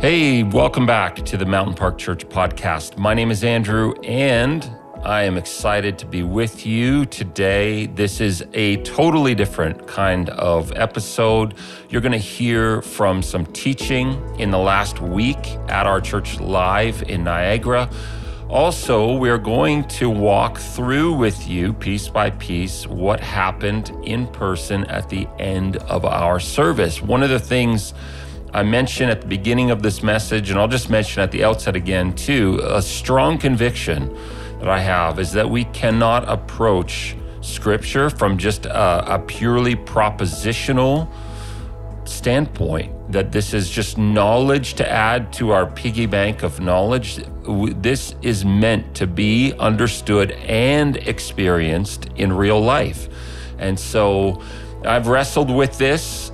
Hey, welcome back to the Mountain Park Church podcast. My name is Andrew, and I am excited to be with you today. This is a totally different kind of episode. You're going to hear from some teaching in the last week at our church live in Niagara. Also, we're going to walk through with you, piece by piece, what happened in person at the end of our service. One of the things I mentioned at the beginning of this message, and I'll just mention at the outset again too, a strong conviction that I have is that we cannot approach Scripture from just a purely propositional standpoint, that this is just knowledge to add to our piggy bank of knowledge. This is meant to be understood and experienced in real life. And so I've wrestled with this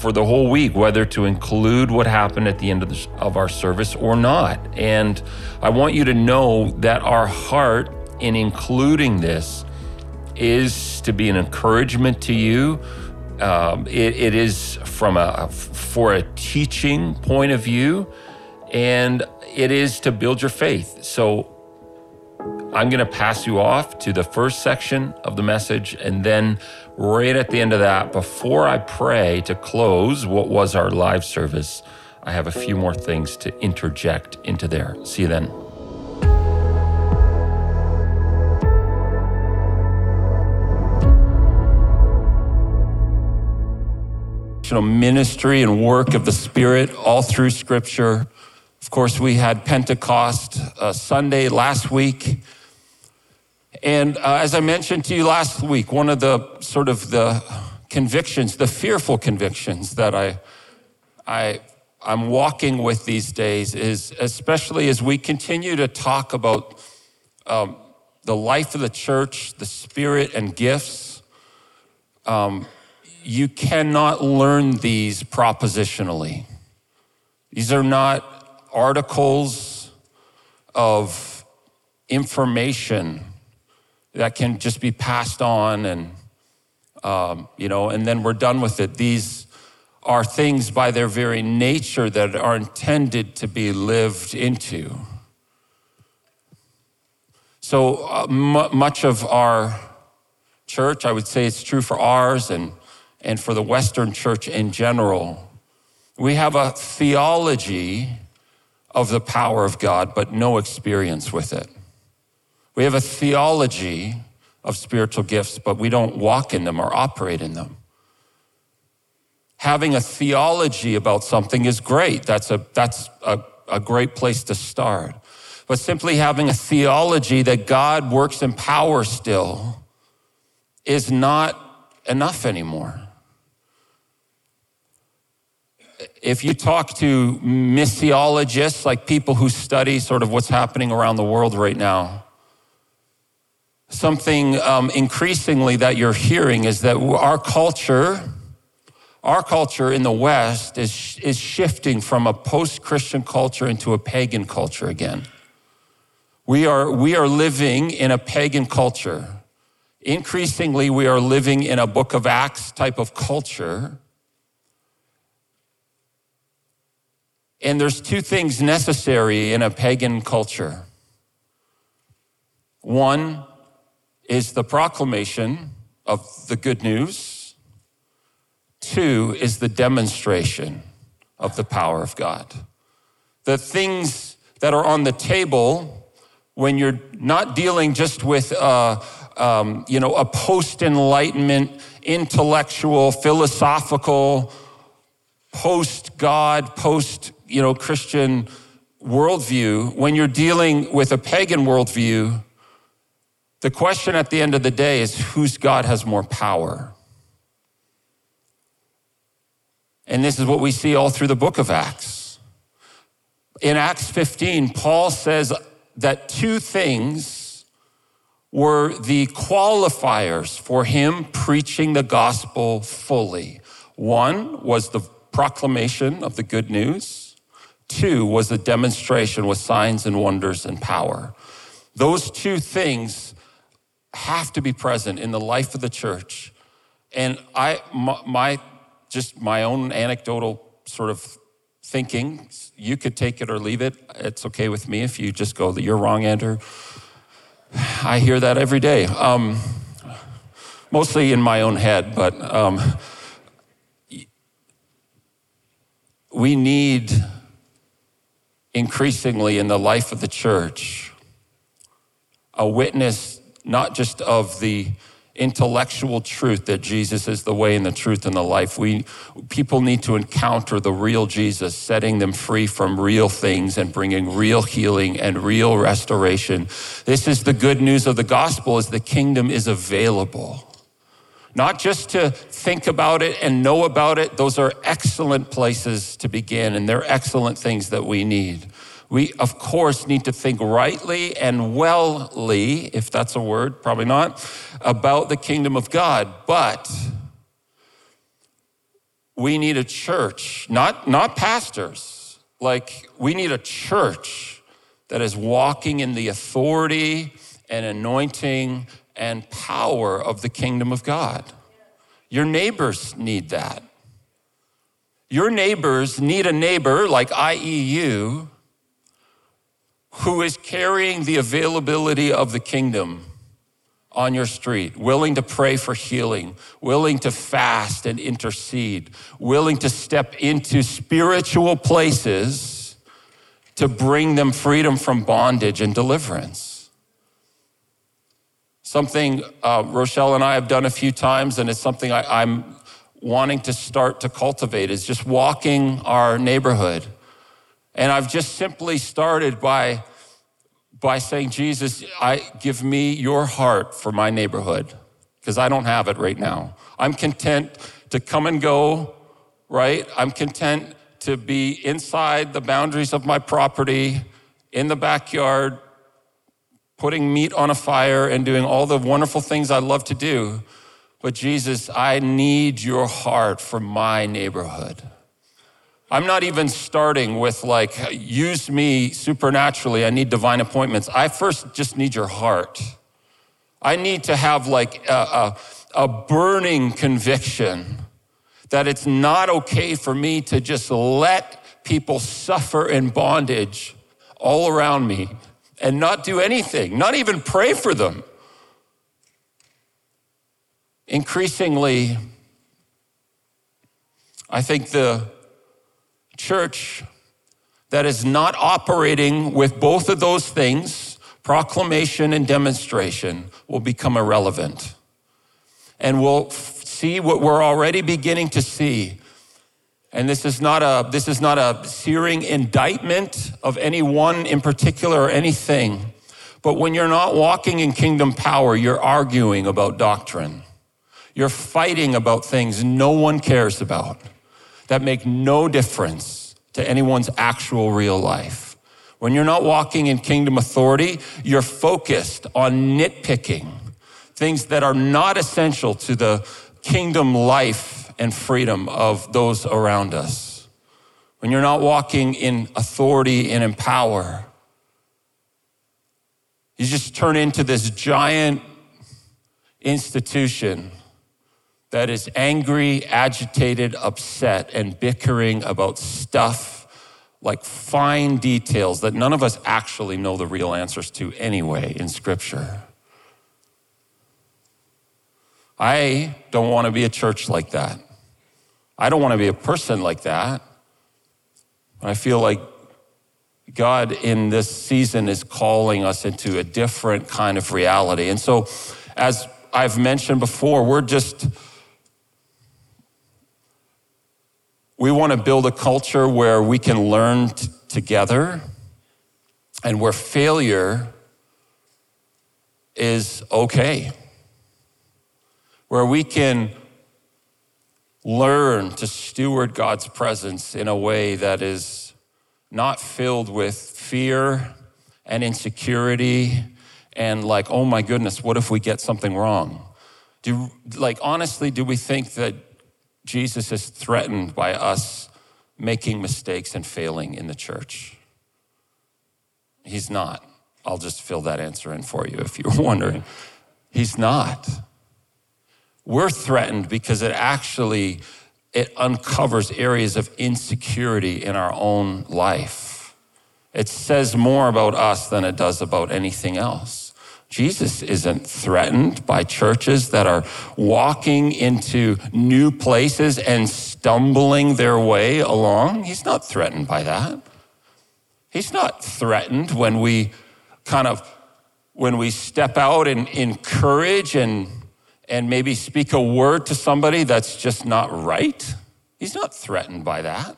for the whole week, whether to include what happened at the end of our service or not. And I want you to know that our heart in including this is to be an encouragement to you. It is from for a teaching point of view, and it is to build your faith. So I'm going to pass you off to the first section of the message, and then right at the end of that, before I pray to close what was our live service, I have a few more things to interject into there. See you then. Ministry and work of the Spirit all through Scripture. Of course, we had Pentecost Sunday last week. And as I mentioned to you last week, one of the sort of the convictions, the fearful convictions that I'm walking with these days is, especially as we continue to talk about the life of the church, the Spirit and gifts, you cannot learn these propositionally. These are not articles of information that can just be passed on and, and then we're done with it. These are things by their very nature that are intended to be lived into. So much of our church, I would say it's true for ours and for the Western church in general, we have a theology of the power of God, but no experience with it. We have a theology of spiritual gifts, but we don't walk in them or operate in them. Having a theology about something is great. That's a great place to start. But simply having a theology that God works in power still is not enough anymore. If you talk to missiologists, like people who study sort of what's happening around the world right now, something increasingly that you're hearing is that our culture in the West is shifting from a post-Christian culture into a pagan culture again. We are living in a pagan culture. Increasingly, we are living in a Book of Acts type of culture. And there's two things necessary in a pagan culture. One is the proclamation of the good news. Two is the demonstration of the power of God. The things that are on the table when you're not dealing just with a post-enlightenment, intellectual, philosophical, post-God, Christian worldview. When you're dealing with a pagan worldview, the question at the end of the day is, whose God has more power? And this is what we see all through the book of Acts. In Acts 15, Paul says that two things were the qualifiers for him preaching the gospel fully. One was the proclamation of the good news. Two was the demonstration with signs and wonders and power. Those two things have to be present in the life of the church. And my own anecdotal sort of thinking. You could take it or leave it. It's okay with me if you just go that you're wrong, Andrew. I hear that every day, mostly in my own head, but we need increasingly in the life of the church a witness not just of the intellectual truth that Jesus is the way and the truth and the life. People need to encounter the real Jesus, setting them free from real things and bringing real healing and real restoration. This is the good news of the gospel, is the kingdom is available. Not just to think about it and know about it. Those are excellent places to begin, and they're excellent things that we need. We, of course, need to think rightly and wellly, if that's a word, probably not, about the kingdom of God. But we need a church, not pastors. Like, we need a church that is walking in the authority and anointing and power of the kingdom of God. Your neighbors need that. Your neighbors need a neighbor, like i.e. you, who is carrying the availability of the kingdom on your street, willing to pray for healing, willing to fast and intercede, willing to step into spiritual places to bring them freedom from bondage and deliverance. Something Rochelle and I have done a few times, and it's something I'm wanting to start to cultivate, is just walking our neighborhood. And I've just simply started by saying, Jesus, give me your heart for my neighborhood, because I don't have it right now. I'm content to come and go, right? I'm content to be inside the boundaries of my property, in the backyard, putting meat on a fire and doing all the wonderful things I love to do. But Jesus, I need your heart for my neighborhood. I'm not even starting with like, use me supernaturally, I need divine appointments. I first just need your heart. I need to have like a burning conviction that it's not okay for me to just let people suffer in bondage all around me and not do anything, not even pray for them. Increasingly, I think the church that is not operating with both of those things, proclamation and demonstration, will become irrelevant. And we'll see what we're already beginning to see. And this is not a searing indictment of any one in particular or anything. But when you're not walking in kingdom power, you're arguing about doctrine. You're fighting about things no one cares about, that make no difference to anyone's actual real life. When you're not walking in kingdom authority, you're focused on nitpicking, things that are not essential to the kingdom life and freedom of those around us. When you're not walking in authority and in power, you just turn into this giant institution that is angry, agitated, upset, and bickering about stuff like fine details that none of us actually know the real answers to anyway in Scripture. I don't want to be a church like that. I don't want to be a person like that. I feel like God in this season is calling us into a different kind of reality. And so, as I've mentioned before, we want to build a culture where we can learn together and where failure is okay, where we can learn to steward God's presence in a way that is not filled with fear and insecurity and like, oh my goodness, what if we get something wrong? Honestly, do we think that Jesus is threatened by us making mistakes and failing in the church? He's not. I'll just fill that answer in for you if you're wondering. He's not. We're threatened because it actually it uncovers areas of insecurity in our own life. It says more about us than it does about anything else. Jesus isn't threatened by churches that are walking into new places and stumbling their way along. He's not threatened by that. He's not threatened when we step out and encourage and maybe speak a word to somebody that's just not right. He's not threatened by that.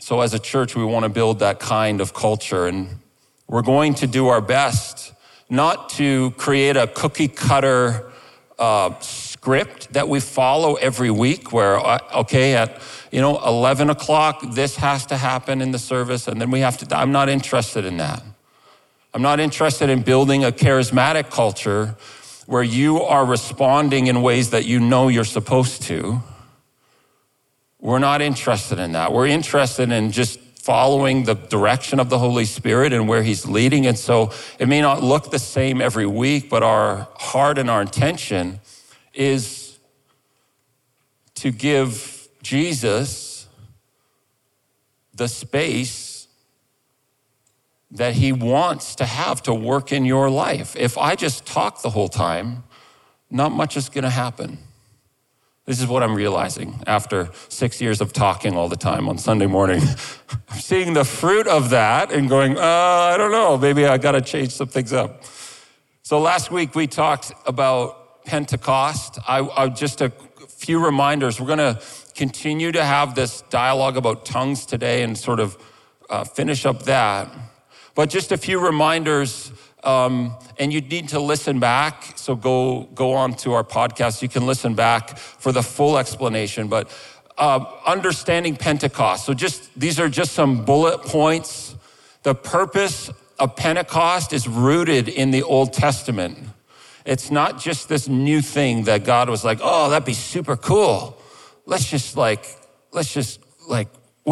So as a church, we want to build that kind of culture, and we're going to do our best not to create a cookie cutter script that we follow every week where, okay, at 11 o'clock, this has to happen in the service, and then we have to, I'm not interested in that. I'm not interested in building a charismatic culture where you are responding in ways that you know you're supposed to. We're not interested in that. We're interested in just following the direction of the Holy Spirit and where he's leading. And so it may not look the same every week, but our heart and our intention is to give Jesus the space that he wants to have to work in your life. If I just talk the whole time, not much is gonna happen. This is what I'm realizing after 6 years of talking all the time on Sunday morning. I'm seeing the fruit of that and going, I don't know, maybe I gotta change some things up. So last week we talked about Pentecost. I just a few reminders. We're gonna continue to have this dialogue about tongues today and sort of finish up that. But just a few reminders, and you need to listen back. So go on to our podcast. You can listen back for the full explanation. But understanding Pentecost. So these are just some bullet points. The purpose of Pentecost is rooted in the Old Testament. It's not just this new thing that God was like, oh, that'd be super cool. Let's just what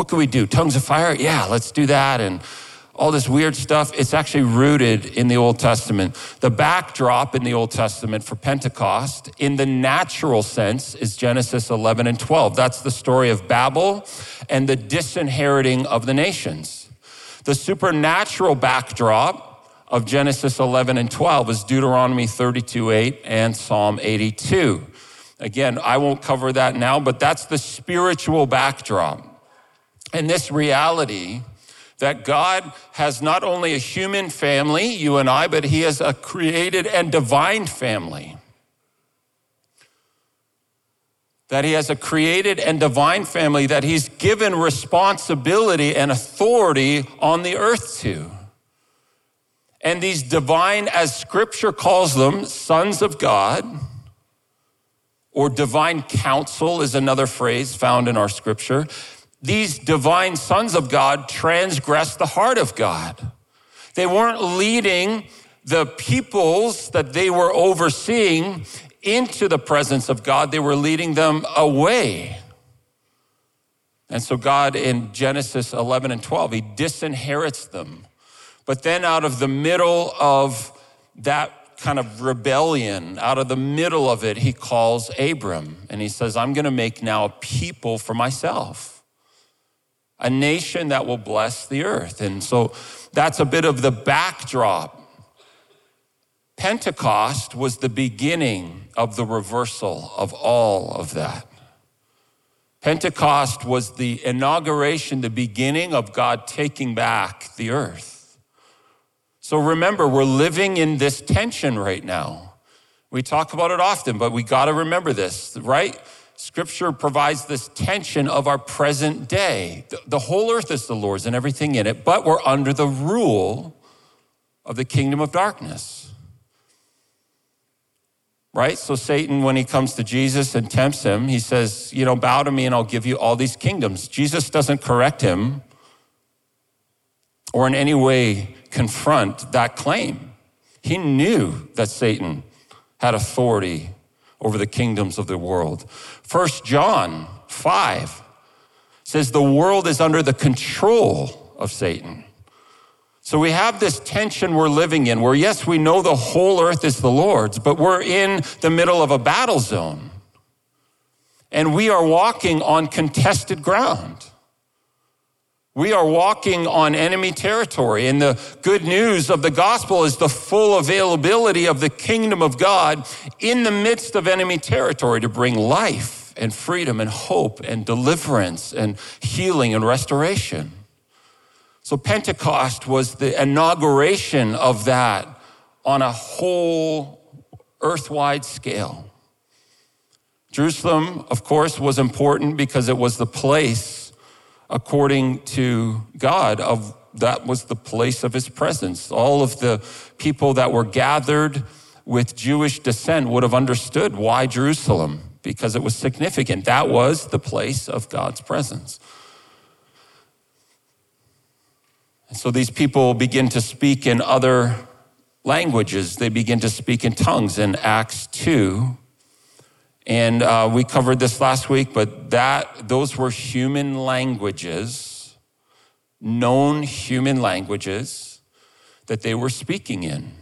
can we do? Tongues of fire? Yeah, let's do that. And all this weird stuff, it's actually rooted in the Old Testament. The backdrop in the Old Testament for Pentecost, in the natural sense, is Genesis 11 and 12. That's the story of Babel and the disinheriting of the nations. The supernatural backdrop of Genesis 11 and 12 is Deuteronomy 32:8 and Psalm 82. Again, I won't cover that now, but that's the spiritual backdrop. And this reality that God has not only a human family, you and I, but he has a created and divine family. That he has a created and divine family that he's given responsibility and authority on the earth to. And these divine, as scripture calls them, sons of God, or divine counsel is another phrase found in our scripture. These divine sons of God transgressed the heart of God. They weren't leading the peoples that they were overseeing into the presence of God. They were leading them away. And so God, in Genesis 11 and 12, he disinherits them. But then out of the middle of that kind of rebellion, out of the middle of it, he calls Abram. And he says, I'm going to make now a people for myself. A nation that will bless the earth. And so that's a bit of the backdrop. Pentecost was the beginning of the reversal of all of that. Pentecost was the inauguration, the beginning of God taking back the earth. So remember, we're living in this tension right now. We talk about it often, but we got to remember this, right? Scripture provides this tension of our present day. The whole earth is the Lord's and everything in it, but we're under the rule of the kingdom of darkness, right? So Satan, when he comes to Jesus and tempts him, he says, bow to me and I'll give you all these kingdoms. Jesus doesn't correct him or in any way confront that claim. He knew that Satan had authority over the kingdoms of the world. 1 John 5 says the world is under the control of Satan. So we have this tension we're living in where, yes, we know the whole earth is the Lord's, but we're in the middle of a battle zone. And we are walking on contested ground. We are walking on enemy territory. And the good news of the gospel is the full availability of the kingdom of God in the midst of enemy territory to bring life and freedom and hope and deliverance and healing and restoration. So Pentecost was the inauguration of that on a whole earth-wide scale. Jerusalem, of course, was important because it was the place, according to God, that was the place of his presence. All of the people that were gathered with Jewish descent would have understood why Jerusalem, because it was significant. That was the place of God's presence. And so these people begin to speak in other languages. They begin to speak in tongues in Acts 2. And we covered this last week, but those were human languages, known human languages that they were speaking in.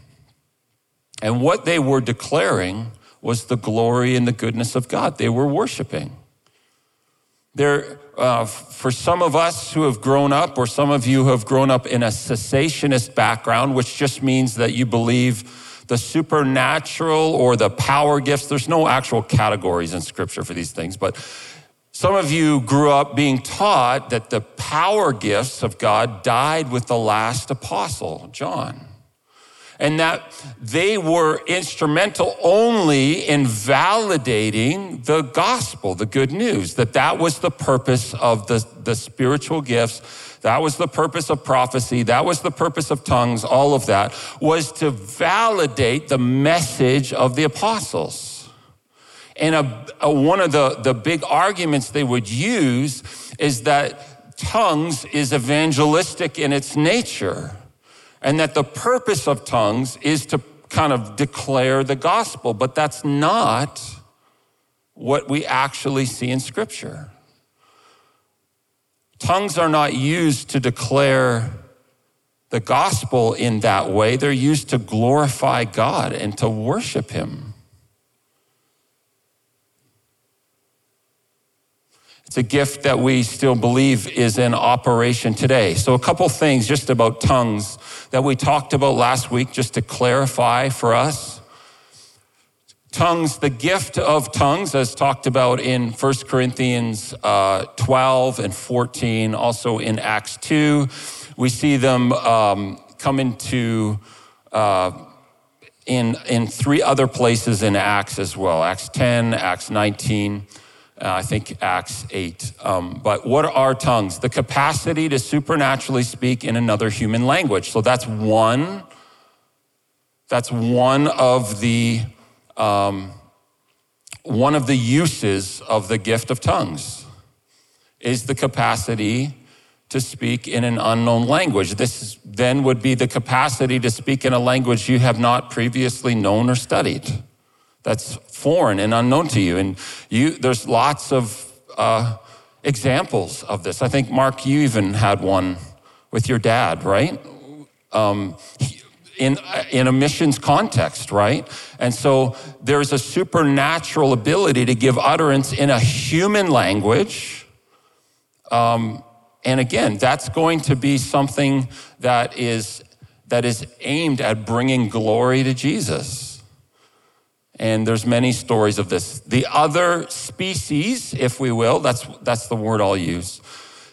And what they were declaring was the glory and the goodness of God. They were worshiping. For some of us who have grown up, or some of you who have grown up in a cessationist background, which just means that you believe the supernatural or the power gifts. There's no actual categories in scripture for these things, but some of you grew up being taught that the power gifts of God died with the last apostle, John, and that they were instrumental only in validating the gospel, the good news, that was the purpose of the spiritual gifts, that was the purpose of prophecy, that was the purpose of tongues, all of that, was to validate the message of the apostles. And one of the big arguments they would use is that tongues is evangelistic in its nature, and that the purpose of tongues is to kind of declare the gospel, but that's not what we actually see in scripture. Tongues are not used to declare the gospel in that way. They're used to glorify God and to worship him. It's a gift that we still believe is in operation today. So a couple things just about tongues that we talked about last week, just to clarify for us. Tongues, the gift of tongues, as talked about in 1 Corinthians 12 and 14, also in Acts 2, we see them come into in three other places in Acts as well, Acts 10, Acts 19, I think Acts 8. But what are tongues? The capacity to supernaturally speak in another human language. So that's one of the uses of the gift of tongues, is the capacity to speak in an unknown language. This then would be the capacity to speak in a language you have not previously known or studied, that's foreign and unknown to you. And there's lots of examples of this. I think, Mark, you even had one with your dad, right? In a missions context, right? And so there's a supernatural ability to give utterance in a human language. And again, that's going to be something that is aimed at bringing glory to Jesus. And there's many stories of this. The other species, if we will, that's the word I'll use.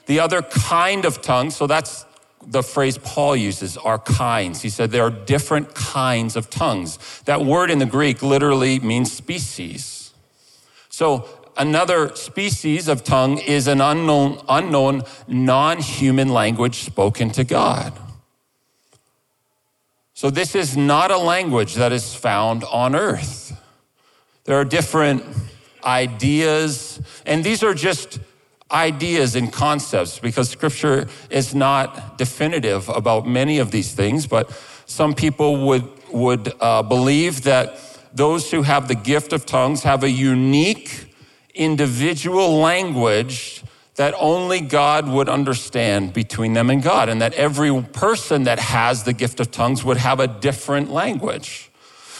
The other kind of tongue, so that's the phrase Paul uses, are kinds. He said there are different kinds of tongues. That word in the Greek literally means species. So another species of tongue is an unknown non-human language spoken to God. So this is not a language that is found on earth. There are different ideas, and these are just ideas and concepts, because scripture is not definitive about many of these things, but some people would believe that those who have the gift of tongues have a unique individual language that only God would understand between them and God, and that every person that has the gift of tongues would have a different language.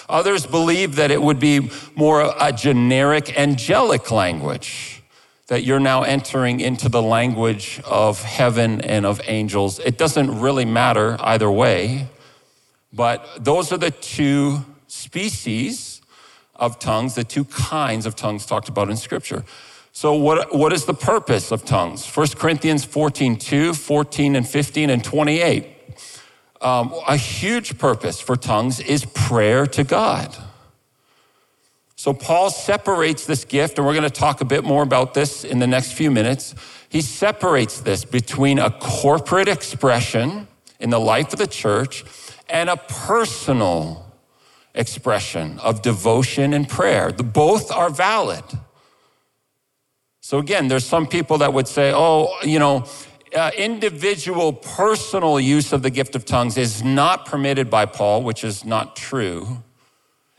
Others believe that it would be more a generic angelic language, that you're now entering into the language of heaven and of angels. It doesn't really matter either way, but those are the two species of tongues, the two kinds of tongues talked about in Scripture. So what is the purpose of tongues? 1 Corinthians 14:2, 14 and 15 and 28. A huge purpose for tongues is prayer to God. So Paul separates this gift, and we're going to talk a bit more about this in the next few minutes. He separates this between a corporate expression in the life of the church and a personal expression of devotion and prayer. Both are valid. So again, there's some people that would say, individual personal use of the gift of tongues is not permitted by Paul, which is not true.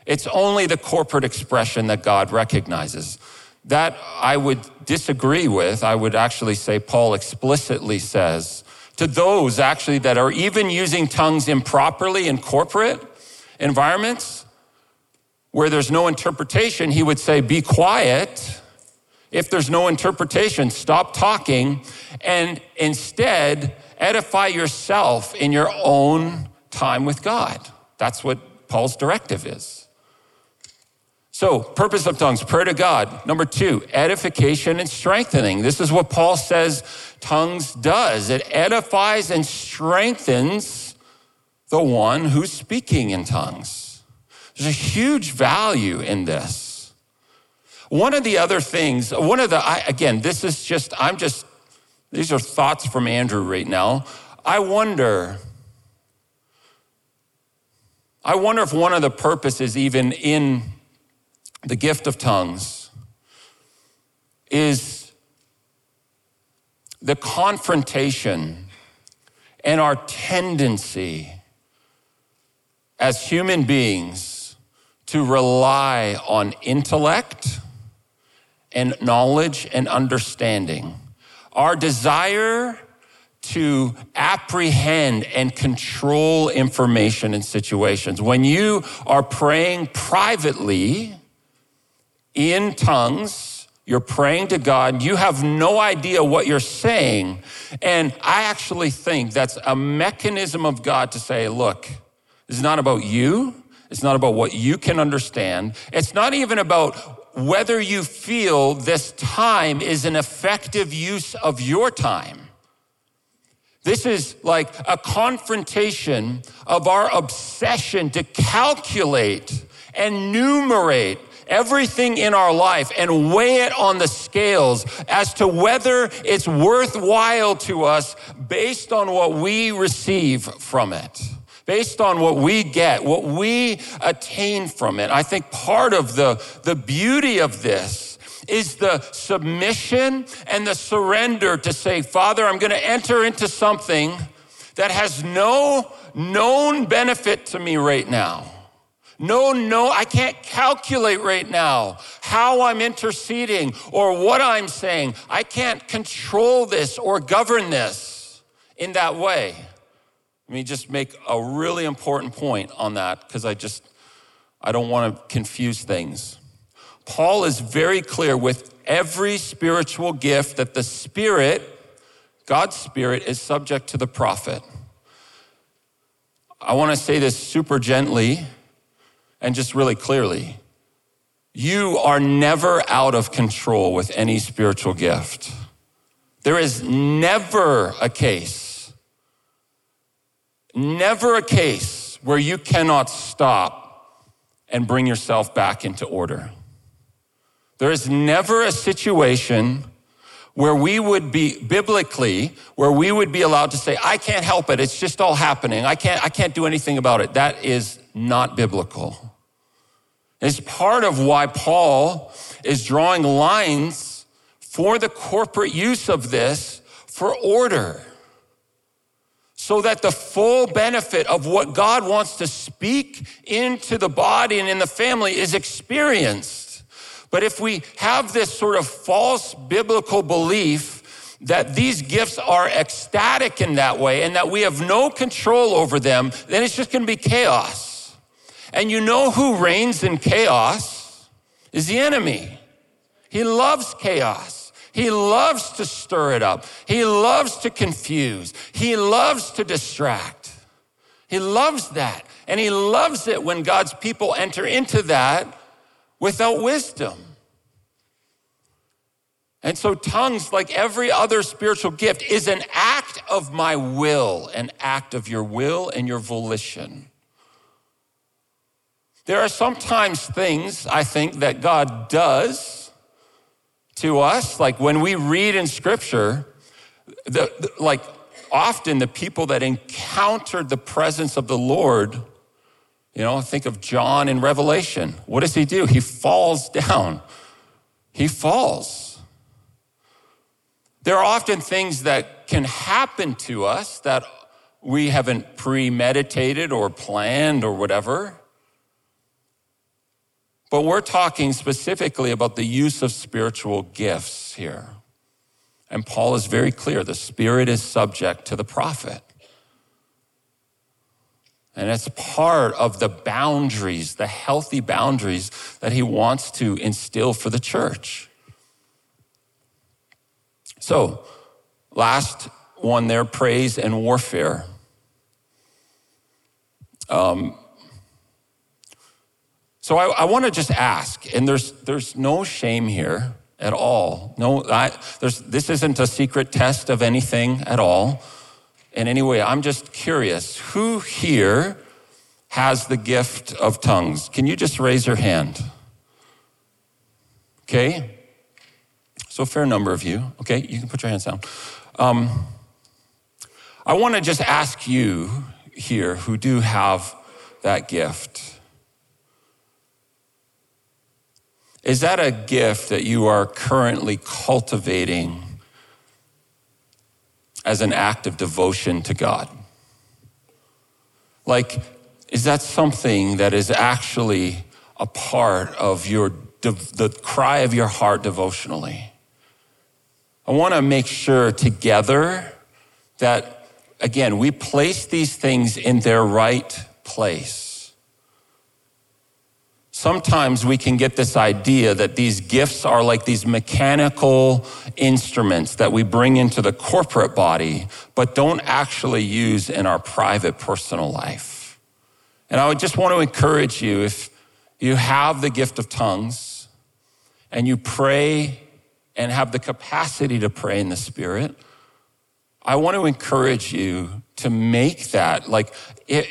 It's only the corporate expression that God recognizes. That I would disagree with. I would actually say Paul explicitly says to those actually that are even using tongues improperly in corporate environments where there's no interpretation, he would say, be quiet. If there's no interpretation, stop talking and instead edify yourself in your own time with God. That's what Paul's directive is. So, purpose of tongues, prayer to God. Number two, edification and strengthening. This is what Paul says tongues does. It edifies and strengthens the one who's speaking in tongues. There's a huge value in this. One of the other things, these are thoughts from Andrew right now. I wonder if one of the purposes even in the gift of tongues is the confrontation and our tendency as human beings to rely on intellect and knowledge and understanding. Our desire to apprehend and control information and situations. When you are praying privately in tongues, you're praying to God, you have no idea what you're saying. And I actually think that's a mechanism of God to say, look, it's not about you. It's not about what you can understand. It's not even about whether you feel this time is an effective use of your time. This is like a confrontation of our obsession to calculate and numerate everything in our life and weigh it on the scales as to whether it's worthwhile to us based on what we receive from it. Based on what we get, what we attain from it. I think part of the beauty of this is the submission and the surrender to say, Father, I'm going to enter into something that has no known benefit to me right now. I can't calculate right now how I'm interceding or what I'm saying. I can't control this or govern this in that way. Let me just make a really important point on that because I don't want to confuse things. Paul is very clear with every spiritual gift that the Spirit, God's Spirit, is subject to the prophet. I want to say this super gently and just really clearly. You are never out of control with any spiritual gift. There is never a case where you cannot stop and bring yourself back into order. There is never a situation where we would be, biblically, where we would be allowed to say, I can't help it, it's just all happening. I can't do anything about it. That is not biblical. It's part of why Paul is drawing lines for the corporate use of this for order. So that the full benefit of what God wants to speak into the body and in the family is experienced. But if we have this sort of false biblical belief that these gifts are ecstatic in that way and that we have no control over them, then it's just gonna be chaos. And you know who reigns in chaos is the enemy. He loves chaos. He loves to stir it up. He loves to confuse. He loves to distract. He loves that. And he loves it when God's people enter into that without wisdom. And so tongues, like every other spiritual gift, is an act of my will, an act of your will and your volition. There are sometimes things, I think, that God does to us, like when we read in Scripture, often the people that encountered the presence of the Lord, think of John in Revelation. What does he do? He falls down. He falls. There are often things that can happen to us that we haven't premeditated or planned or whatever. But we're talking specifically about the use of spiritual gifts here. And Paul is very clear, the Spirit is subject to the prophet. And it's part of the boundaries, the healthy boundaries that he wants to instill for the church. So, last one there, praise and warfare. So I want to just ask, and there's no shame here at all. This isn't a secret test of anything at all. And anyway, I'm just curious, who here has the gift of tongues? Can you just raise your hand? Okay. So a fair number of you. Okay, you can put your hands down. I want to just ask you here who do have that gift. Is that a gift that you are currently cultivating as an act of devotion to God? Like, is that something that is actually a part of your the cry of your heart devotionally? I want to make sure together that, again, we place these things in their right place. Sometimes we can get this idea that these gifts are like these mechanical instruments that we bring into the corporate body, but don't actually use in our private personal life. And I would just want to encourage you, if you have the gift of tongues and you pray and have the capacity to pray in the Spirit, I want to encourage you to make that,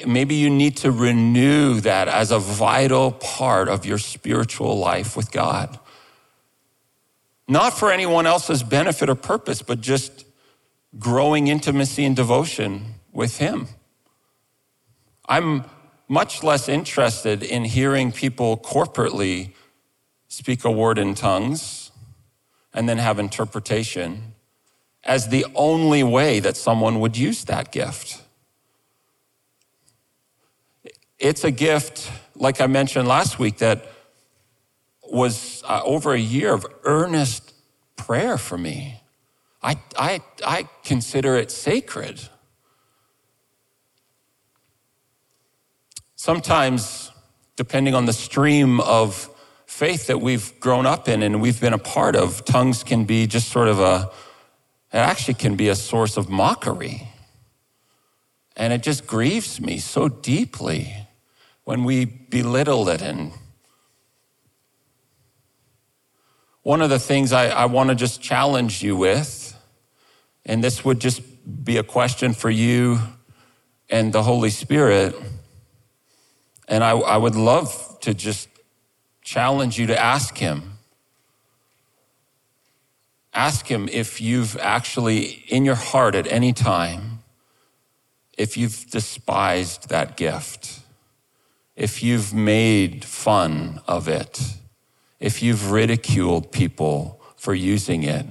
maybe you need to renew that as a vital part of your spiritual life with God. Not for anyone else's benefit or purpose, but just growing intimacy and devotion with Him. I'm much less interested in hearing people corporately speak a word in tongues and then have interpretation as the only way that someone would use that gift. It's a gift, like I mentioned last week, that was over a year of earnest prayer for me. I consider it sacred. Sometimes, depending on the stream of faith that we've grown up in and we've been a part of, tongues can be just sort of a source of mockery. And it just grieves me so deeply when we belittle it. And one of the things I want to just challenge you with, and this would just be a question for you and the Holy Spirit, and I would love to just challenge you to ask Him. Ask Him if you've actually, in your heart at any time, if you've despised that gift, if you've made fun of it, if you've ridiculed people for using it,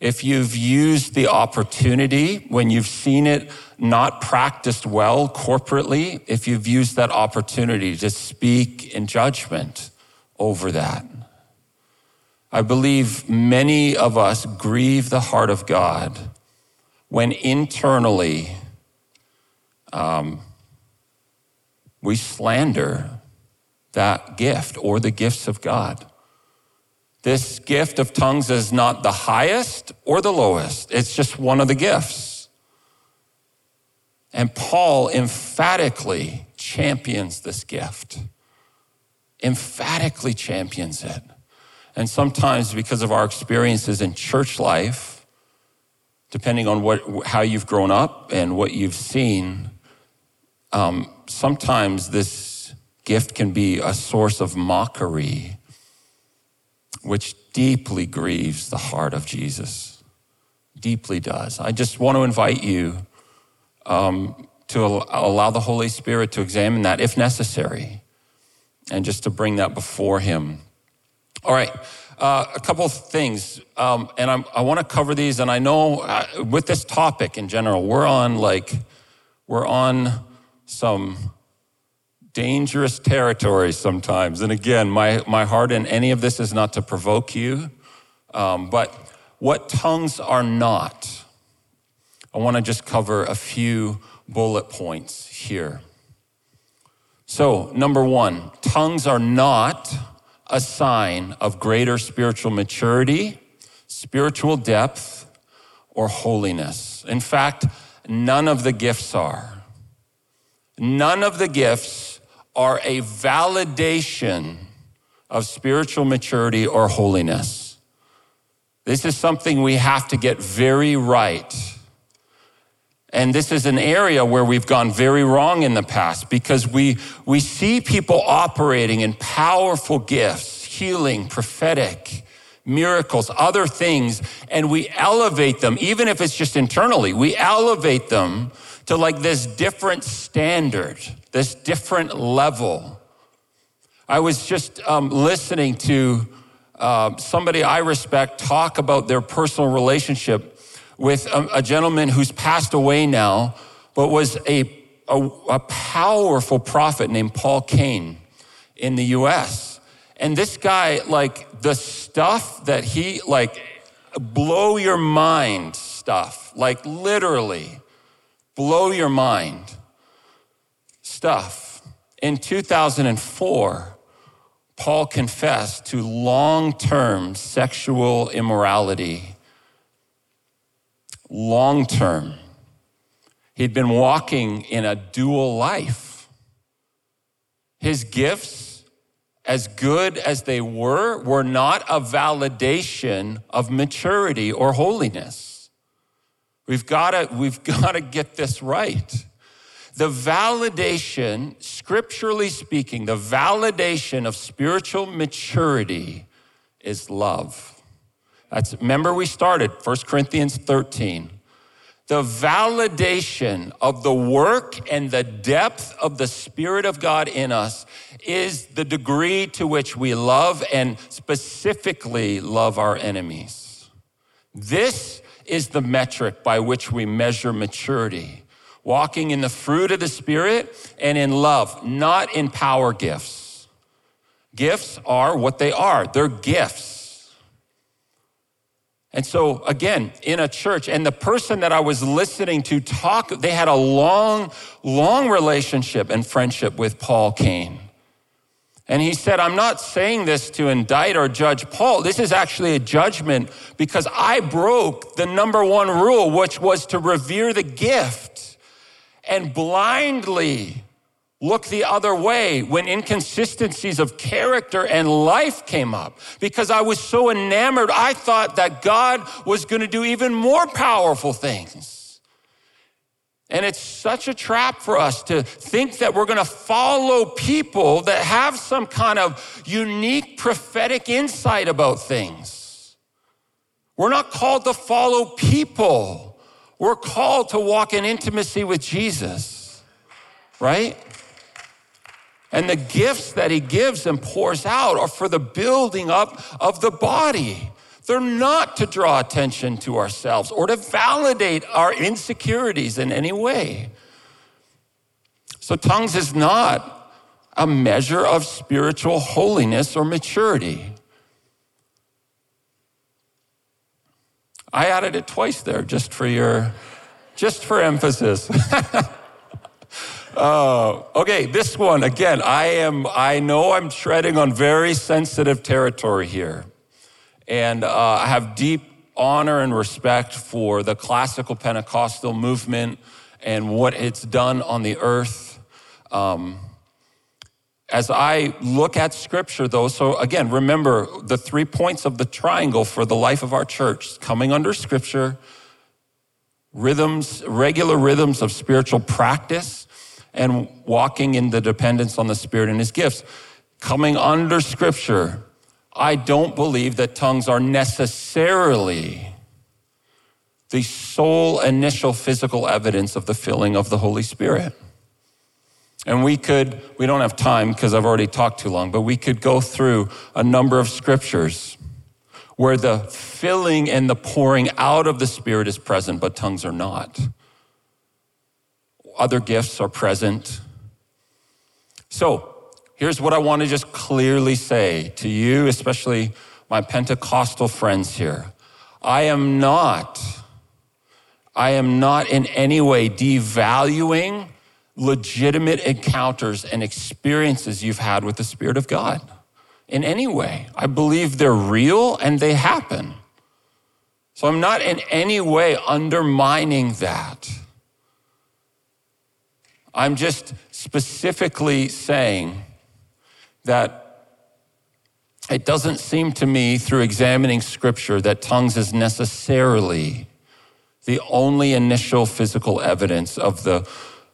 if you've used the opportunity when you've seen it not practiced well corporately, if you've used that opportunity to speak in judgment over that. I believe many of us grieve the heart of God when internally we slander that gift or the gifts of God. This gift of tongues is not the highest or the lowest. It's just one of the gifts. And Paul emphatically champions this gift, emphatically champions it. And sometimes because of our experiences in church life, depending on how you've grown up and what you've seen, sometimes this gift can be a source of mockery, which deeply grieves the heart of Jesus, deeply does. I just want to invite you to allow the Holy Spirit to examine that if necessary, and just to bring that before him. All right, a couple of things, and I want to cover these, and I know with this topic in general, we're on some dangerous territory sometimes. And again, my heart in any of this is not to provoke you, but what tongues are not. I want to just cover a few bullet points here. So, number one, tongues are not a sign of greater spiritual maturity, spiritual depth, or holiness. In fact, none of the gifts are. None of the gifts are a validation of spiritual maturity or holiness. This is something we have to get very right. And this is an area where we've gone very wrong in the past, because we see people operating in powerful gifts, healing, prophetic, miracles, other things, and we elevate them, even if it's just internally, we elevate them to like this different standard, this different level. I was just listening to somebody I respect talk about their personal relationship with a gentleman who's passed away now, but was a powerful prophet named Paul Cain in the US. And this guy, like the stuff that he, like blow your mind stuff, like literally blow your mind stuff. In 2004, Paul confessed to long-term sexual immorality. Long term. He'd been walking in a dual life. His gifts, as good as they were not a validation of maturity or holiness. We've got to get this right. The validation, scripturally speaking, the validation of spiritual maturity is love. Remember we started 1 Corinthians 13. The validation of the work and the depth of the Spirit of God in us is the degree to which we love and specifically love our enemies. This is the metric by which we measure maturity, walking in the fruit of the Spirit and in love, not in power gifts. Gifts are what they are. They're gifts. And so again, in a church, and the person that I was listening to talk, they had a long, long relationship and friendship with Paul Cain. And he said, I'm not saying this to indict or judge Paul. This is actually a judgment because I broke the number one rule, which was to revere the gift and blindly look the other way when inconsistencies of character and life came up, because I was so enamored. I thought that God was going to do even more powerful things. And it's such a trap for us to think that we're going to follow people that have some kind of unique prophetic insight about things. We're not called to follow people. We're called to walk in intimacy with Jesus, right? And the gifts that he gives and pours out are for the building up of the body. They're not to draw attention to ourselves or to validate our insecurities in any way. So tongues is not a measure of spiritual holiness or maturity. I added it twice there just for emphasis. Okay, this one, again, I know I'm treading on very sensitive territory here. And I have deep honor and respect for the classical Pentecostal movement and what it's done on the earth. As I look at scripture though, so again, remember the 3 points of the triangle for the life of our church, coming under scripture, rhythms, regular rhythms of spiritual practice, and walking in the dependence on the Spirit and his gifts. Coming under scripture, I don't believe that tongues are necessarily the sole initial physical evidence of the filling of the Holy Spirit. And we don't have time because I've already talked too long, but we could go through a number of scriptures where the filling and the pouring out of the Spirit is present, but tongues are not. Other gifts are present. So here's what I want to just clearly say to you, especially my Pentecostal friends here. I am not in any way devaluing legitimate encounters and experiences you've had with the Spirit of God in any way. I believe they're real and they happen. So I'm not in any way undermining that. I'm just specifically saying that it doesn't seem to me through examining scripture that tongues is necessarily the only initial physical evidence of the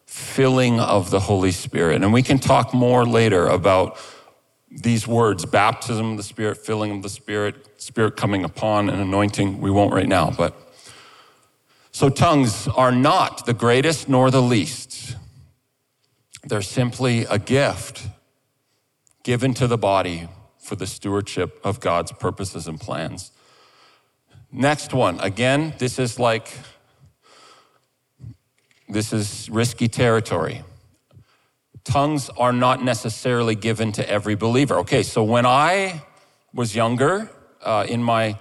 filling of the Holy Spirit. And we can talk more later about these words, baptism of the Spirit, filling of the Spirit, Spirit coming upon and anointing. We won't right now, but. So tongues are not the greatest nor the least. They're simply a gift given to the body for the stewardship of God's purposes and plans. Next one, again, this is risky territory. Tongues are not necessarily given to every believer. Okay, so when I was younger, in my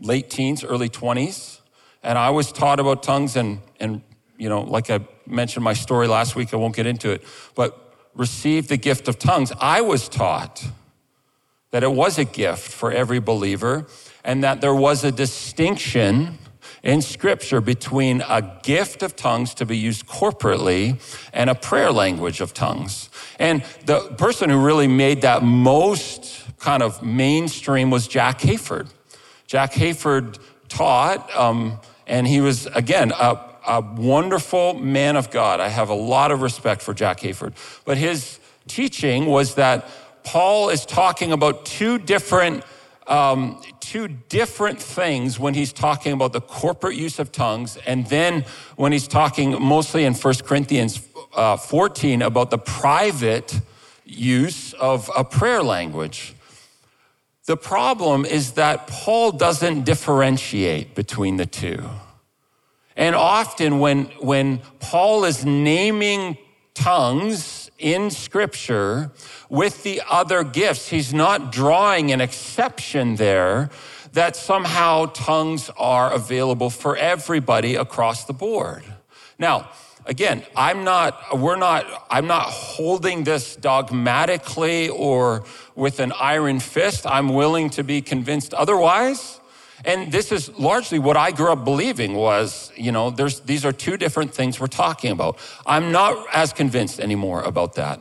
late teens, early 20s, and I was taught about tongues and you know, like I mentioned my story last week, I won't get into it, but received the gift of tongues, I was taught that it was a gift for every believer and that there was a distinction in scripture between a gift of tongues to be used corporately and a prayer language of tongues. And the person who really made that most kind of mainstream was Jack Hayford. Jack Hayford taught, and he was, again, a wonderful man of God. I have a lot of respect for Jack Hayford. But his teaching was that Paul is talking about two different things when he's talking about the corporate use of tongues, and then when he's talking mostly in 1 Corinthians 14 about the private use of a prayer language. The problem is that Paul doesn't differentiate between the two. And often when Paul is naming tongues in scripture with the other gifts, he's not drawing an exception there that somehow tongues are available for everybody across the board. Now, again, I'm not holding this dogmatically or with an iron fist. I'm willing to be convinced otherwise. And this is largely what I grew up believing was, you know, these are two different things we're talking about. I'm not as convinced anymore about that.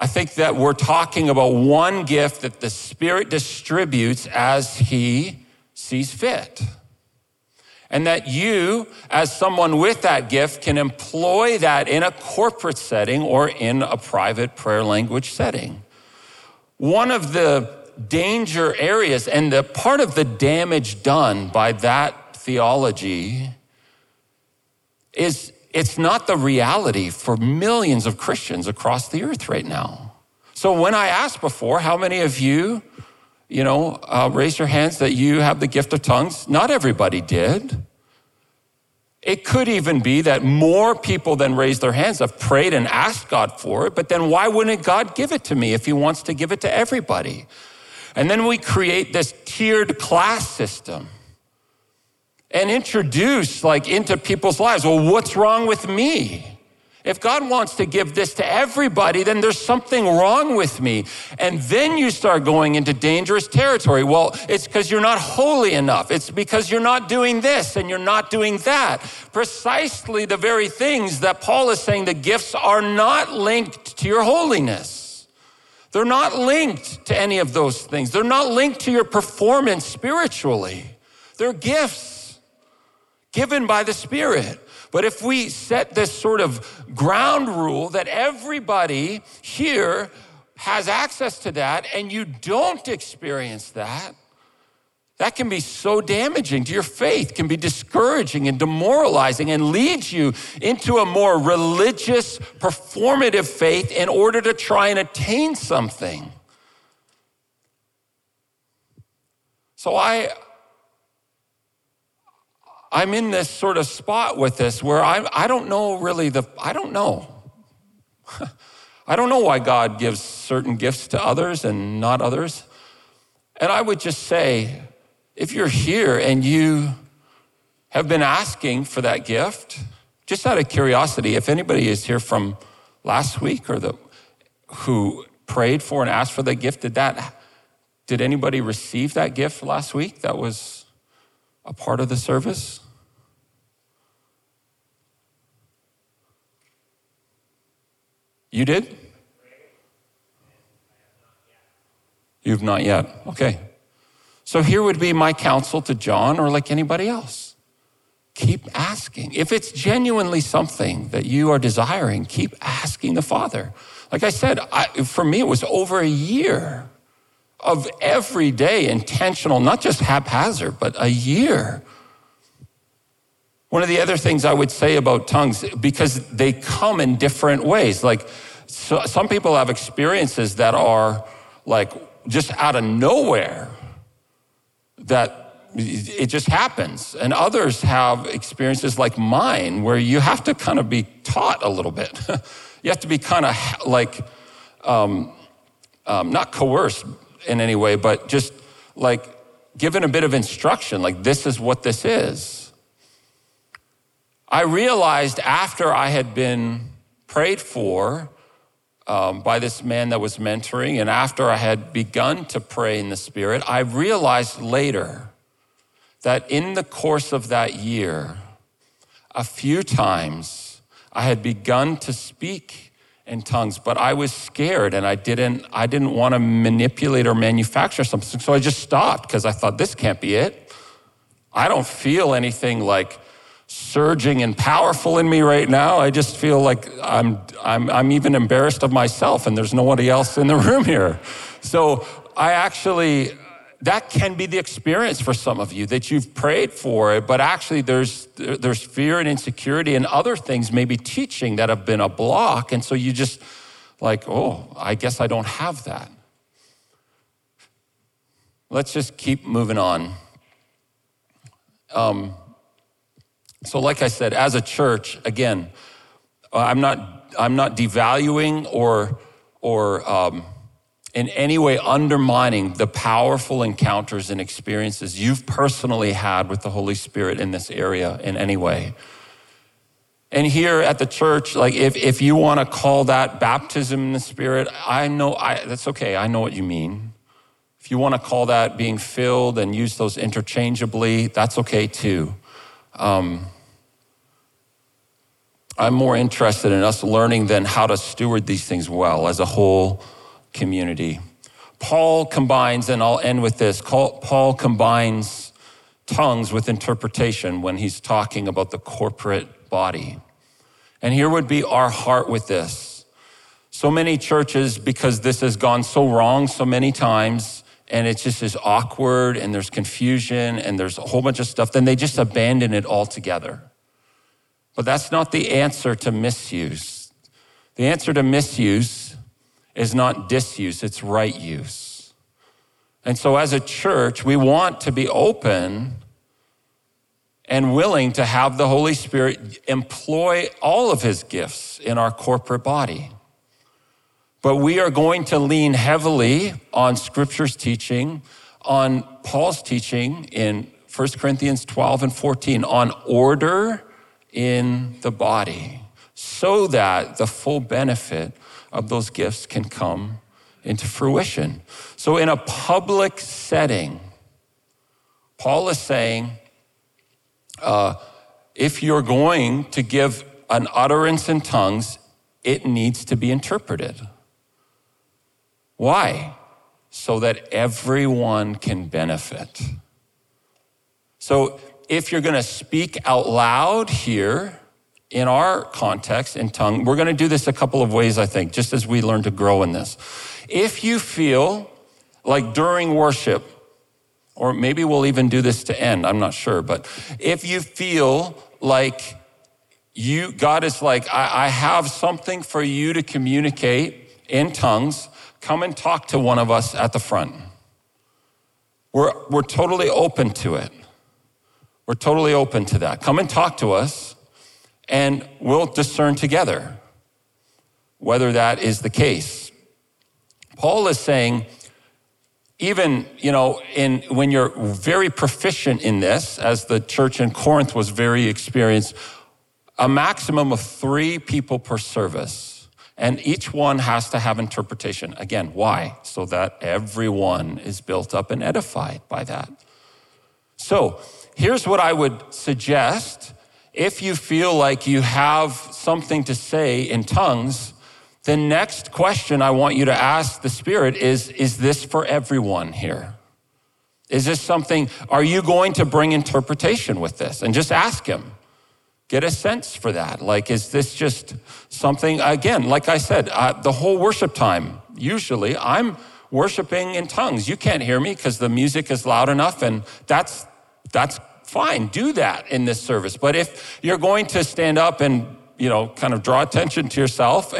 I think that we're talking about one gift that the Spirit distributes as he sees fit. And that you, as someone with that gift, can employ that in a corporate setting or in a private prayer language setting. One of the danger areas and the part of the damage done by that theology is it's not the reality for millions of Christians across the earth right now. So when I asked before, how many of you raise your hands that you have the gift of tongues? Not everybody did. It could even be that more people than raised their hands have prayed and asked God for it, but then why wouldn't God give it to me if he wants to give it to everybody? And then we create this tiered class system and introduced like into people's lives. Well, what's wrong with me? If God wants to give this to everybody, then there's something wrong with me. And then you start going into dangerous territory. Well, it's because you're not holy enough. It's because you're not doing this and you're not doing that. Precisely the very things that Paul is saying, the gifts are not linked to your holiness. They're not linked to any of those things. They're not linked to your performance spiritually. They're gifts given by the Spirit. But if we set this sort of ground rule that everybody here has access to that and you don't experience that, that can be so damaging to your faith, can be discouraging and demoralizing and leads you into a more religious, performative faith in order to try and attain something. So I'm in this sort of spot with this where I don't know. I don't know why God gives certain gifts to others and not others. And I would just say, if you're here and you have been asking for that gift, just out of curiosity, if anybody is here from last week or who prayed for and asked for the gift, did anybody receive that gift last week? That was a part of the service? You did? You've not yet. Okay. So here would be my counsel to John or like anybody else. Keep asking. If it's genuinely something that you are desiring, keep asking the Father. Like I said, for me, it was over a year of everyday intentional, not just haphazard, but a year. One of the other things I would say about tongues, because they come in different ways. Like so, some people have experiences that are like just out of nowhere, that it just happens. And others have experiences like mine where you have to kind of be taught a little bit. You have to be kind of like, not coerced in any way, but just like given a bit of instruction, like this is what this is. I realized after I had been prayed for by this man that was mentoring, and after I had begun to pray in the Spirit, I realized later that in the course of that year, a few times I had begun to speak in tongues, but I was scared and I didn't want to manipulate or manufacture something. So I just stopped because I thought this can't be it. I don't feel anything like surging and powerful in me right now. I just feel like I'm even embarrassed of myself and there's nobody else in the room here. So that can be the experience for some of you that you've prayed for it, but actually there's fear and insecurity and other things, maybe teaching, that have been a block. And so you just like, oh, I guess I don't have that. Let's just keep moving on. So like I said, as a church, again, I'm not devaluing or in any way undermining the powerful encounters and experiences you've personally had with the Holy Spirit in this area in any way. And here at the church, like if you want to call that baptism in the Spirit, that's okay. I know what you mean. If you want to call that being filled and use those interchangeably, that's okay too. I'm more interested in us learning than how to steward these things well as a whole community. Paul combines, and I'll end with this, Paul combines tongues with interpretation when he's talking about the corporate body. And here would be our heart with this. So many churches, because this has gone so wrong so many times, and it just is awkward, and there's confusion, and there's a whole bunch of stuff, then they just abandon it altogether. But that's not the answer to misuse. The answer to misuse is not disuse, it's right use. And so as a church, we want to be open and willing to have the Holy Spirit employ all of his gifts in our corporate body. But we are going to lean heavily on Scripture's teaching, on Paul's teaching in 1 Corinthians 12 and 14, on order in the body, so that the full benefit of those gifts can come into fruition. So in a public setting, Paul is saying, if you're going to give an utterance in tongues, it needs to be interpreted. Why? So that everyone can benefit. So if you're going to speak out loud here, in our context, in tongue, we're going to do this a couple of ways, I think, just as we learn to grow in this. If you feel like during worship, or maybe we'll even do this to end, I'm not sure, but if you feel like God is like, I have something for you to communicate in tongues, come and talk to one of us at the front. We're totally open to it. We're totally open to that. Come and talk to us, and we'll discern together whether that is the case. Paul is saying, even, when you're very proficient in this, as the church in Corinth was very experienced, a maximum of 3 people per service, and each one has to have interpretation. Again, why? So that everyone is built up and edified by that. So here's what I would suggest. If you feel like you have something to say in tongues, the next question I want you to ask the Spirit is this for everyone here? Is this something, are you going to bring interpretation with this? And just ask him, get a sense for that. Like, is this just something, again, like I said, the whole worship time, usually I'm worshiping in tongues. You can't hear me because the music is loud enough, and that's fine, do that in this service. But if you're going to stand up and, kind of draw attention to yourself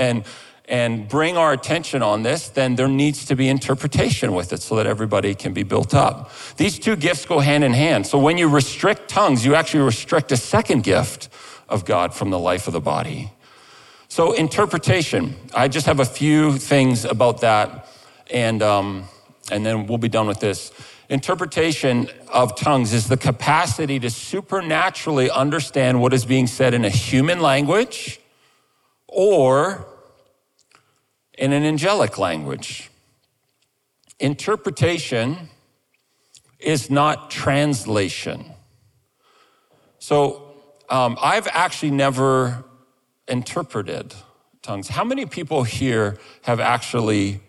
and bring our attention on this, then there needs to be interpretation with it so that everybody can be built up. These two gifts go hand in hand. So when you restrict tongues, you actually restrict a second gift of God from the life of the body. So interpretation, I just have a few things about that, and then we'll be done with this. Interpretation of tongues is the capacity to supernaturally understand what is being said in a human language or in an angelic language. Interpretation is not translation. So I've actually never interpreted tongues. How many people here have actually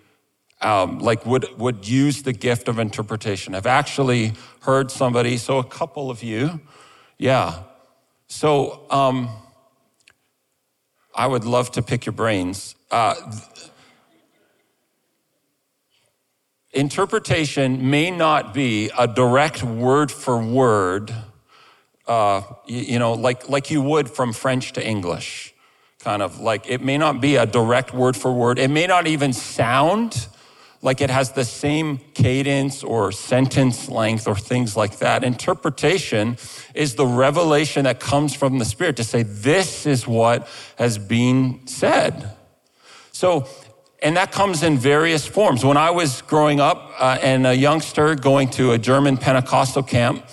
would use the gift of interpretation? I've actually heard somebody, so a couple of you, yeah. So I would love to pick your brains. Interpretation may not be a direct word for word, like you would from French to English, kind of like, it may not be a direct word for word. It may not even sound like it has the same cadence or sentence length or things like that. Interpretation is the revelation that comes from the Spirit to say, this is what has been said. So, and that comes in various forms. When I was growing up and a youngster going to a German Pentecostal camp,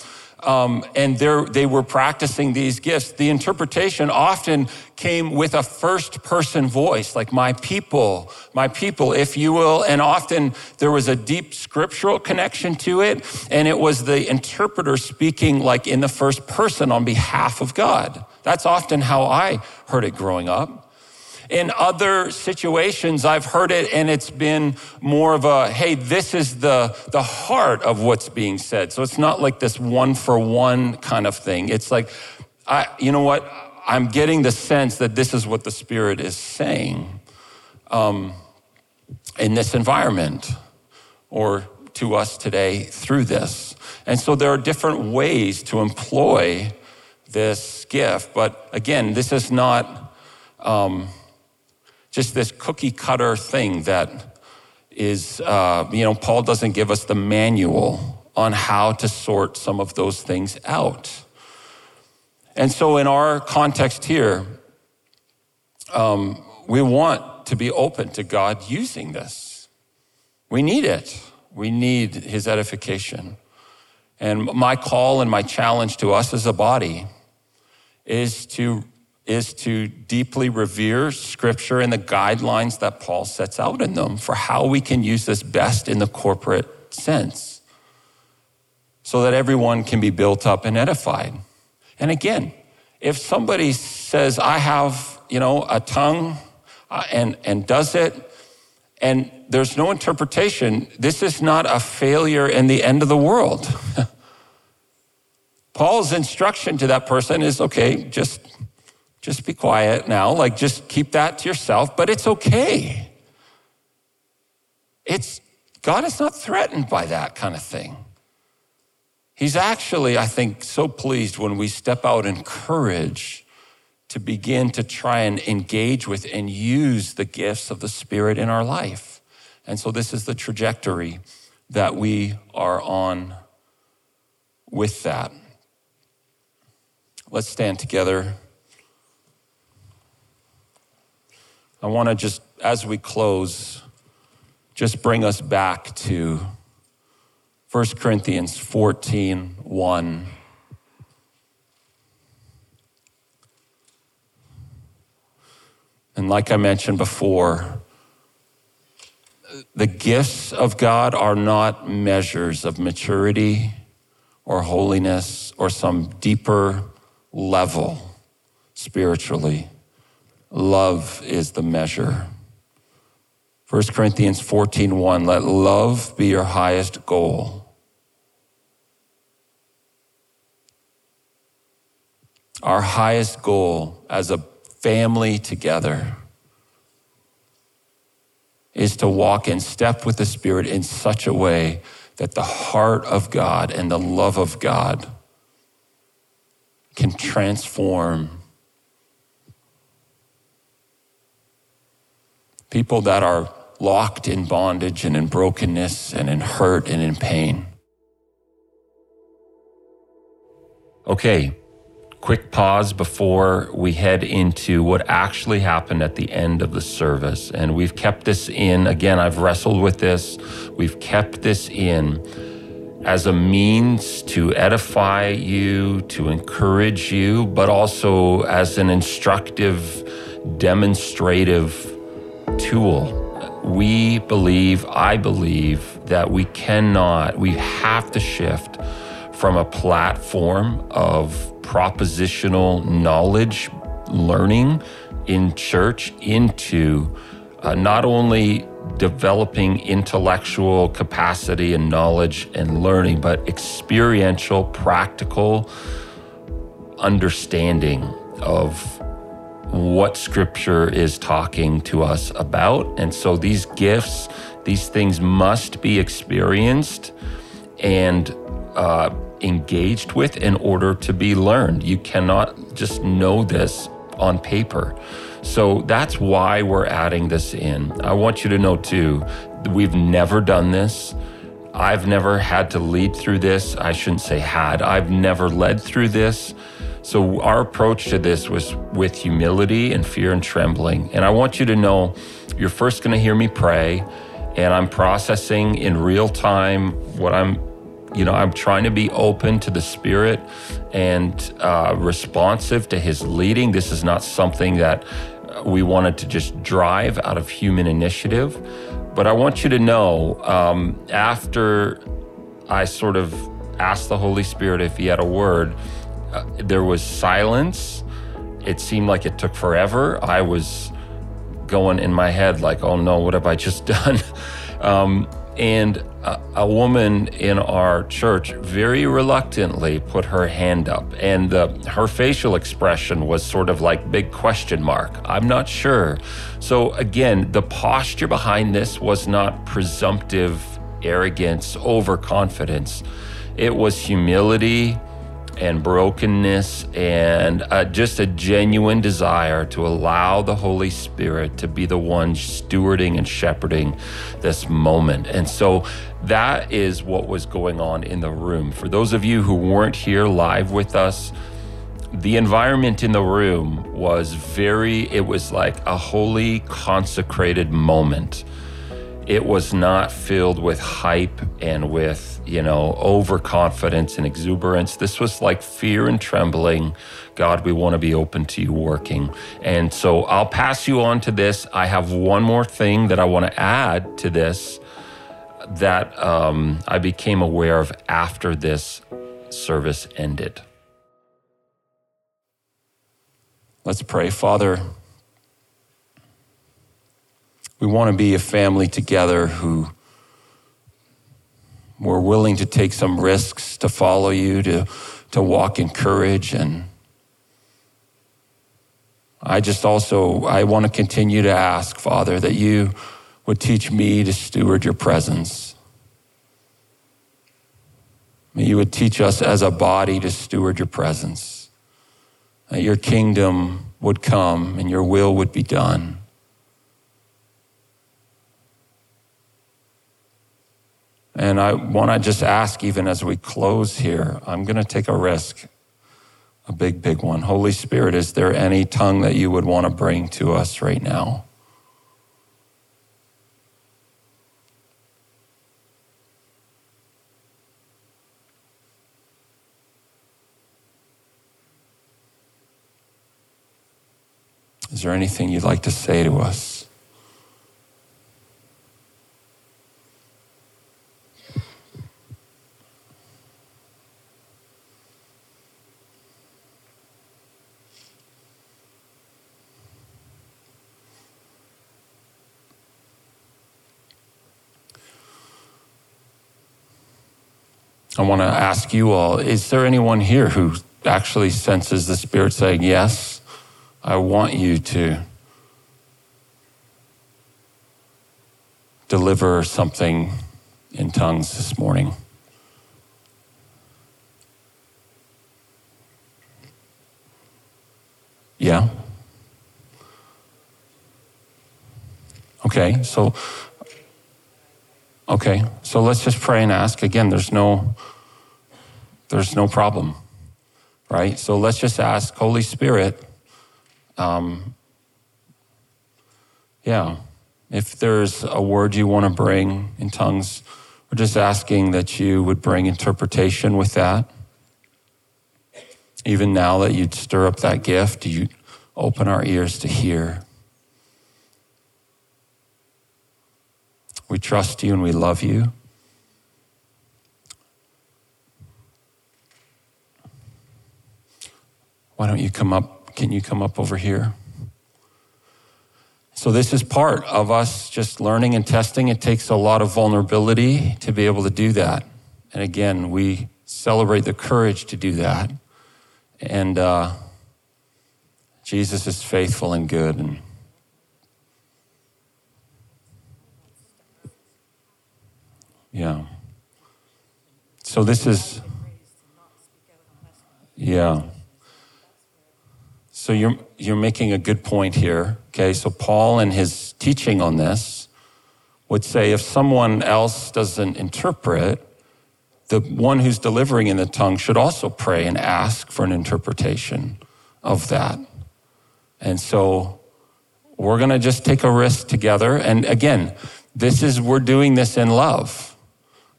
and they were practicing these gifts, the interpretation often came with a first-person voice, like my people, if you will. And often there was a deep scriptural connection to it, and it was the interpreter speaking like in the first person on behalf of God. That's often how I heard it growing up. In other situations, I've heard it, and it's been more of a, hey, this is the heart of what's being said. So it's not like this one-for-one kind of thing. It's like, I'm getting the sense that this is what the Spirit is saying in this environment or to us today through this. And so there are different ways to employ this gift. But again, this is not just this cookie cutter thing that is, Paul doesn't give us the manual on how to sort some of those things out. And so in our context here, we want to be open to God using this. We need it. We need his edification. And my call and my challenge to us as a body is to deeply revere Scripture and the guidelines that Paul sets out in them for how we can use this best in the corporate sense so that everyone can be built up and edified. And again, if somebody says, I have, a tongue and does it, and there's no interpretation, this is not a failure and the end of the world. Paul's instruction to that person is, okay, just be quiet now. Just keep that to yourself, but it's okay. God is not threatened by that kind of thing. He's actually, I think, so pleased when we step out in courage to begin to try and engage with and use the gifts of the Spirit in our life. And so this is the trajectory that we are on with that. Let's stand together. I want to just, as we close, just bring us back to 1 Corinthians 14:1. And like I mentioned before, the gifts of God are not measures of maturity or holiness or some deeper level spiritually. Love is the measure. 1 Corinthians 14:1, let love be your highest goal. Our highest goal as a family together is to walk in step with the Spirit in such a way that the heart of God and the love of God can transform people that are locked in bondage and in brokenness and in hurt and in pain. Okay, quick pause before we head into what actually happened at the end of the service. And we've kept this in, again, I've wrestled with this. We've kept this in as a means to edify you, to encourage you, but also as an instructive, demonstrative tool. I believe that we have to shift from a platform of propositional knowledge learning in church into not only developing intellectual capacity and knowledge and learning, but experiential, practical understanding of what Scripture is talking to us about. And so these gifts, these things must be experienced and engaged with in order to be learned. You cannot just know this on paper. So that's why we're adding this in. I want you to know too, we've never done this. I've never had to lead through this. I shouldn't say had. I've never led through this. So our approach to this was with humility and fear and trembling. And I want you to know, you're first going to hear me pray, and I'm processing in real time what I'm trying to be open to the Spirit and responsive to His leading. This is not something that we wanted to just drive out of human initiative. But I want you to know, after I sort of asked the Holy Spirit if He had a word, there was silence. It seemed like it took forever. I was going in my head like, oh no, what have I just done? And a woman in our church very reluctantly put her hand up, and her facial expression was sort of like big question mark. I'm not sure. So again, the posture behind this was not presumptive arrogance, overconfidence. It was humility and brokenness and just a genuine desire to allow the Holy Spirit to be the one stewarding and shepherding this moment. And so that is what was going on in the room. For those of you who weren't here live with us, the environment in the room was it was like a holy, consecrated moment. It was not filled with hype and with, overconfidence and exuberance. This was like fear and trembling. God, we want to be open to you working. And so I'll pass you on to this. I have one more thing that I want to add to this that I became aware of after this service ended. Let's pray. Father, we want to be a family together who we're willing to take some risks to follow you, to walk in courage. And I want to continue to ask, Father, that you would teach me to steward your presence. You would teach us as a body to steward your presence. That your kingdom would come and your will would be done. And I want to just ask, even as we close here, I'm going to take a risk, a big, big one. Holy Spirit, is there any tongue that you would want to bring to us right now? Is there anything you'd like to say to us? I want to ask you all, is there anyone here who actually senses the Spirit saying, yes, I want you to deliver something in tongues this morning? Yeah? Okay, so let's just pray and ask. Again, there's no problem, right? So let's just ask, Holy Spirit, if there's a word you want to bring in tongues, we're just asking that you would bring interpretation with that. Even now that you'd stir up that gift, you open our ears to hear. We trust you and we love you. Why don't you come up? Can you come up over here? So this is part of us just learning and testing. It takes a lot of vulnerability to be able to do that. And again, we celebrate the courage to do that. And Jesus is faithful and good. And yeah. So this is, yeah. So you're making a good point here. Okay, so Paul in his teaching on this would say if someone else doesn't interpret, the one who's delivering in the tongue should also pray and ask for an interpretation of that. And so we're going to just take a risk together. And again, we're doing this in love.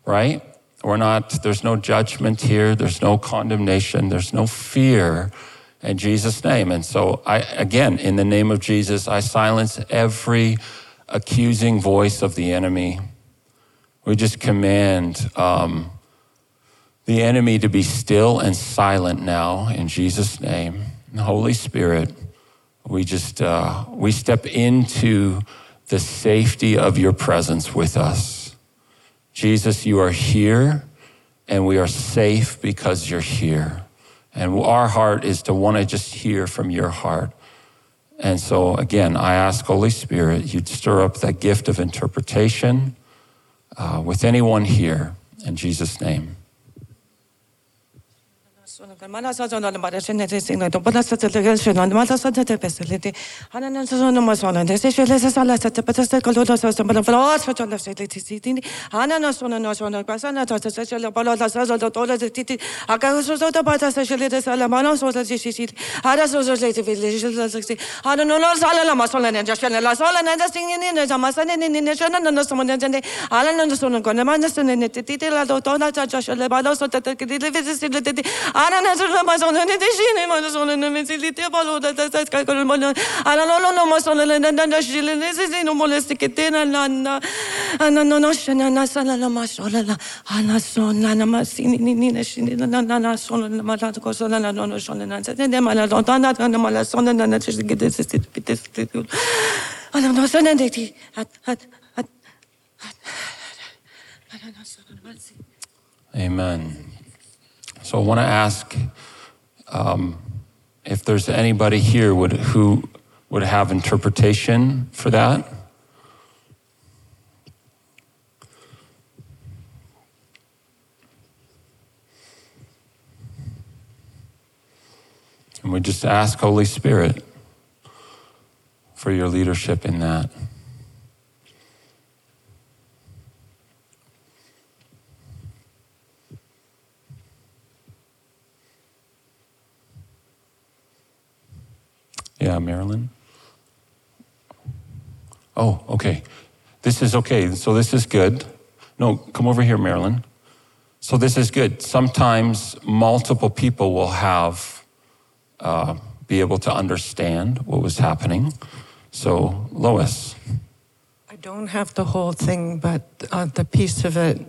Right? There's no judgment here. There's no condemnation. There's no fear in Jesus' name. And so in the name of Jesus, I silence every accusing voice of the enemy. We just command the enemy to be still and silent now in Jesus' name. And Holy Spirit, we just, we step into the safety of your presence with us. Jesus, you are here, and we are safe because you're here. And our heart is to want to just hear from your heart. And so, again, I ask, Holy Spirit, you'd stir up that gift of interpretation with anyone here, in Jesus' name. Amen. So I want to ask if there's anybody here who would have interpretation for that. And we just ask, Holy Spirit, for your leadership in that. Yeah, Marilyn. Oh, okay. This is okay. So this is good. No, come over here, Marilyn. So this is good. Sometimes multiple people will have, be able to understand what was happening. So Lois. I don't have the whole thing, but the piece of it,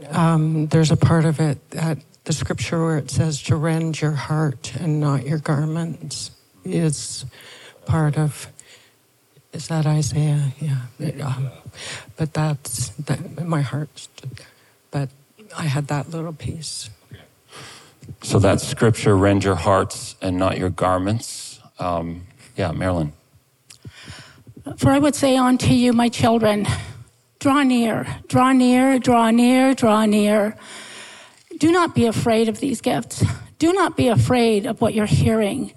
there's a part of it at the scripture where it says to rend your heart and not your garments is part of, is that Isaiah? Yeah. But that's, that, my heart, but I had that little piece. So that scripture, rend your hearts and not your garments. Yeah, Marilyn. For I would say unto you, my children, draw near, draw near, draw near, draw near. Do not be afraid of these gifts. Do not be afraid of what you're hearing.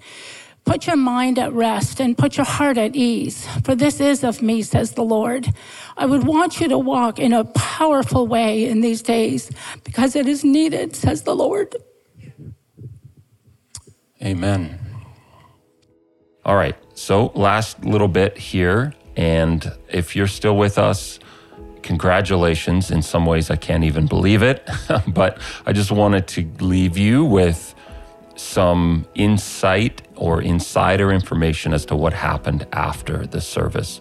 Put your mind at rest and put your heart at ease, for this is of me, says the Lord. I would want you to walk in a powerful way in these days, because it is needed, says the Lord. Amen. All right, so last little bit here, and if you're still with us, congratulations. In some ways, I can't even believe it, but I just wanted to leave you with some insight or insider information as to what happened after the service.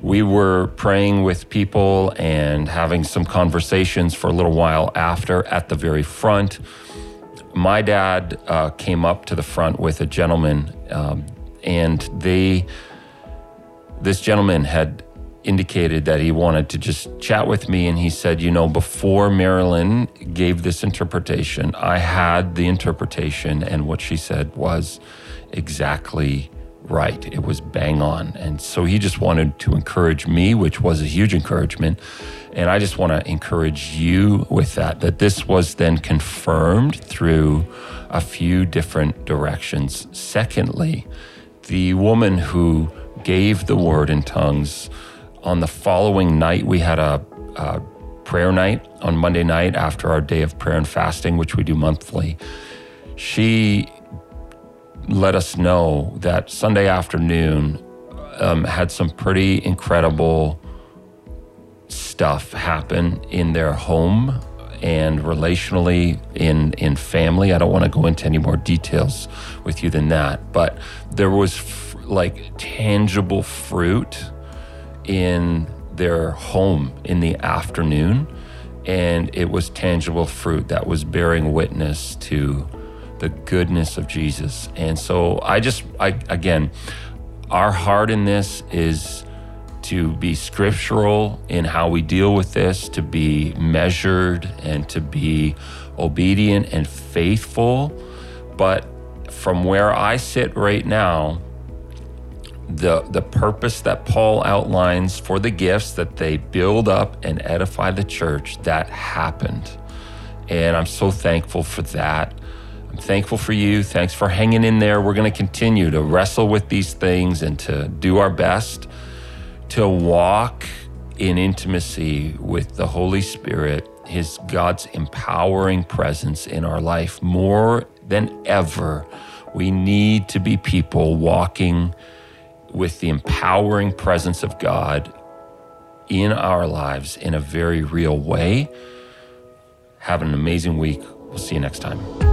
We were praying with people and having some conversations for a little while after at the very front. My dad came up to the front with a gentleman, and this gentleman had indicated that he wanted to just chat with me, and he said, you know, before Marilyn gave this interpretation, I had the interpretation, and what she said was exactly right. It was bang on. And so he just wanted to encourage me, which was a huge encouragement. And I just want to encourage you with that this was then confirmed through a few different directions. Secondly, the woman who gave the word in tongues, on the following night, we had a prayer night on Monday night after our day of prayer and fasting, which we do monthly. She let us know that Sunday afternoon had some pretty incredible stuff happen in their home and relationally in family. I don't want to go into any more details with you than that, but there was like tangible fruit in their home in the afternoon, and it was tangible fruit that was bearing witness to the goodness of Jesus. And so I, again, our heart in this is to be scriptural in how we deal with this, to be measured and to be obedient and faithful. But from where I sit right now, the purpose that Paul outlines for the gifts, that they build up and edify the church, that happened. And I'm so thankful for that. I'm thankful for you. Thanks for hanging in there. We're going to continue to wrestle with these things and to do our best to walk in intimacy with the Holy Spirit, His God's empowering presence in our life. More than ever, we need to be people walking with the empowering presence of God in our lives in a very real way. Have an amazing week. We'll see you next time.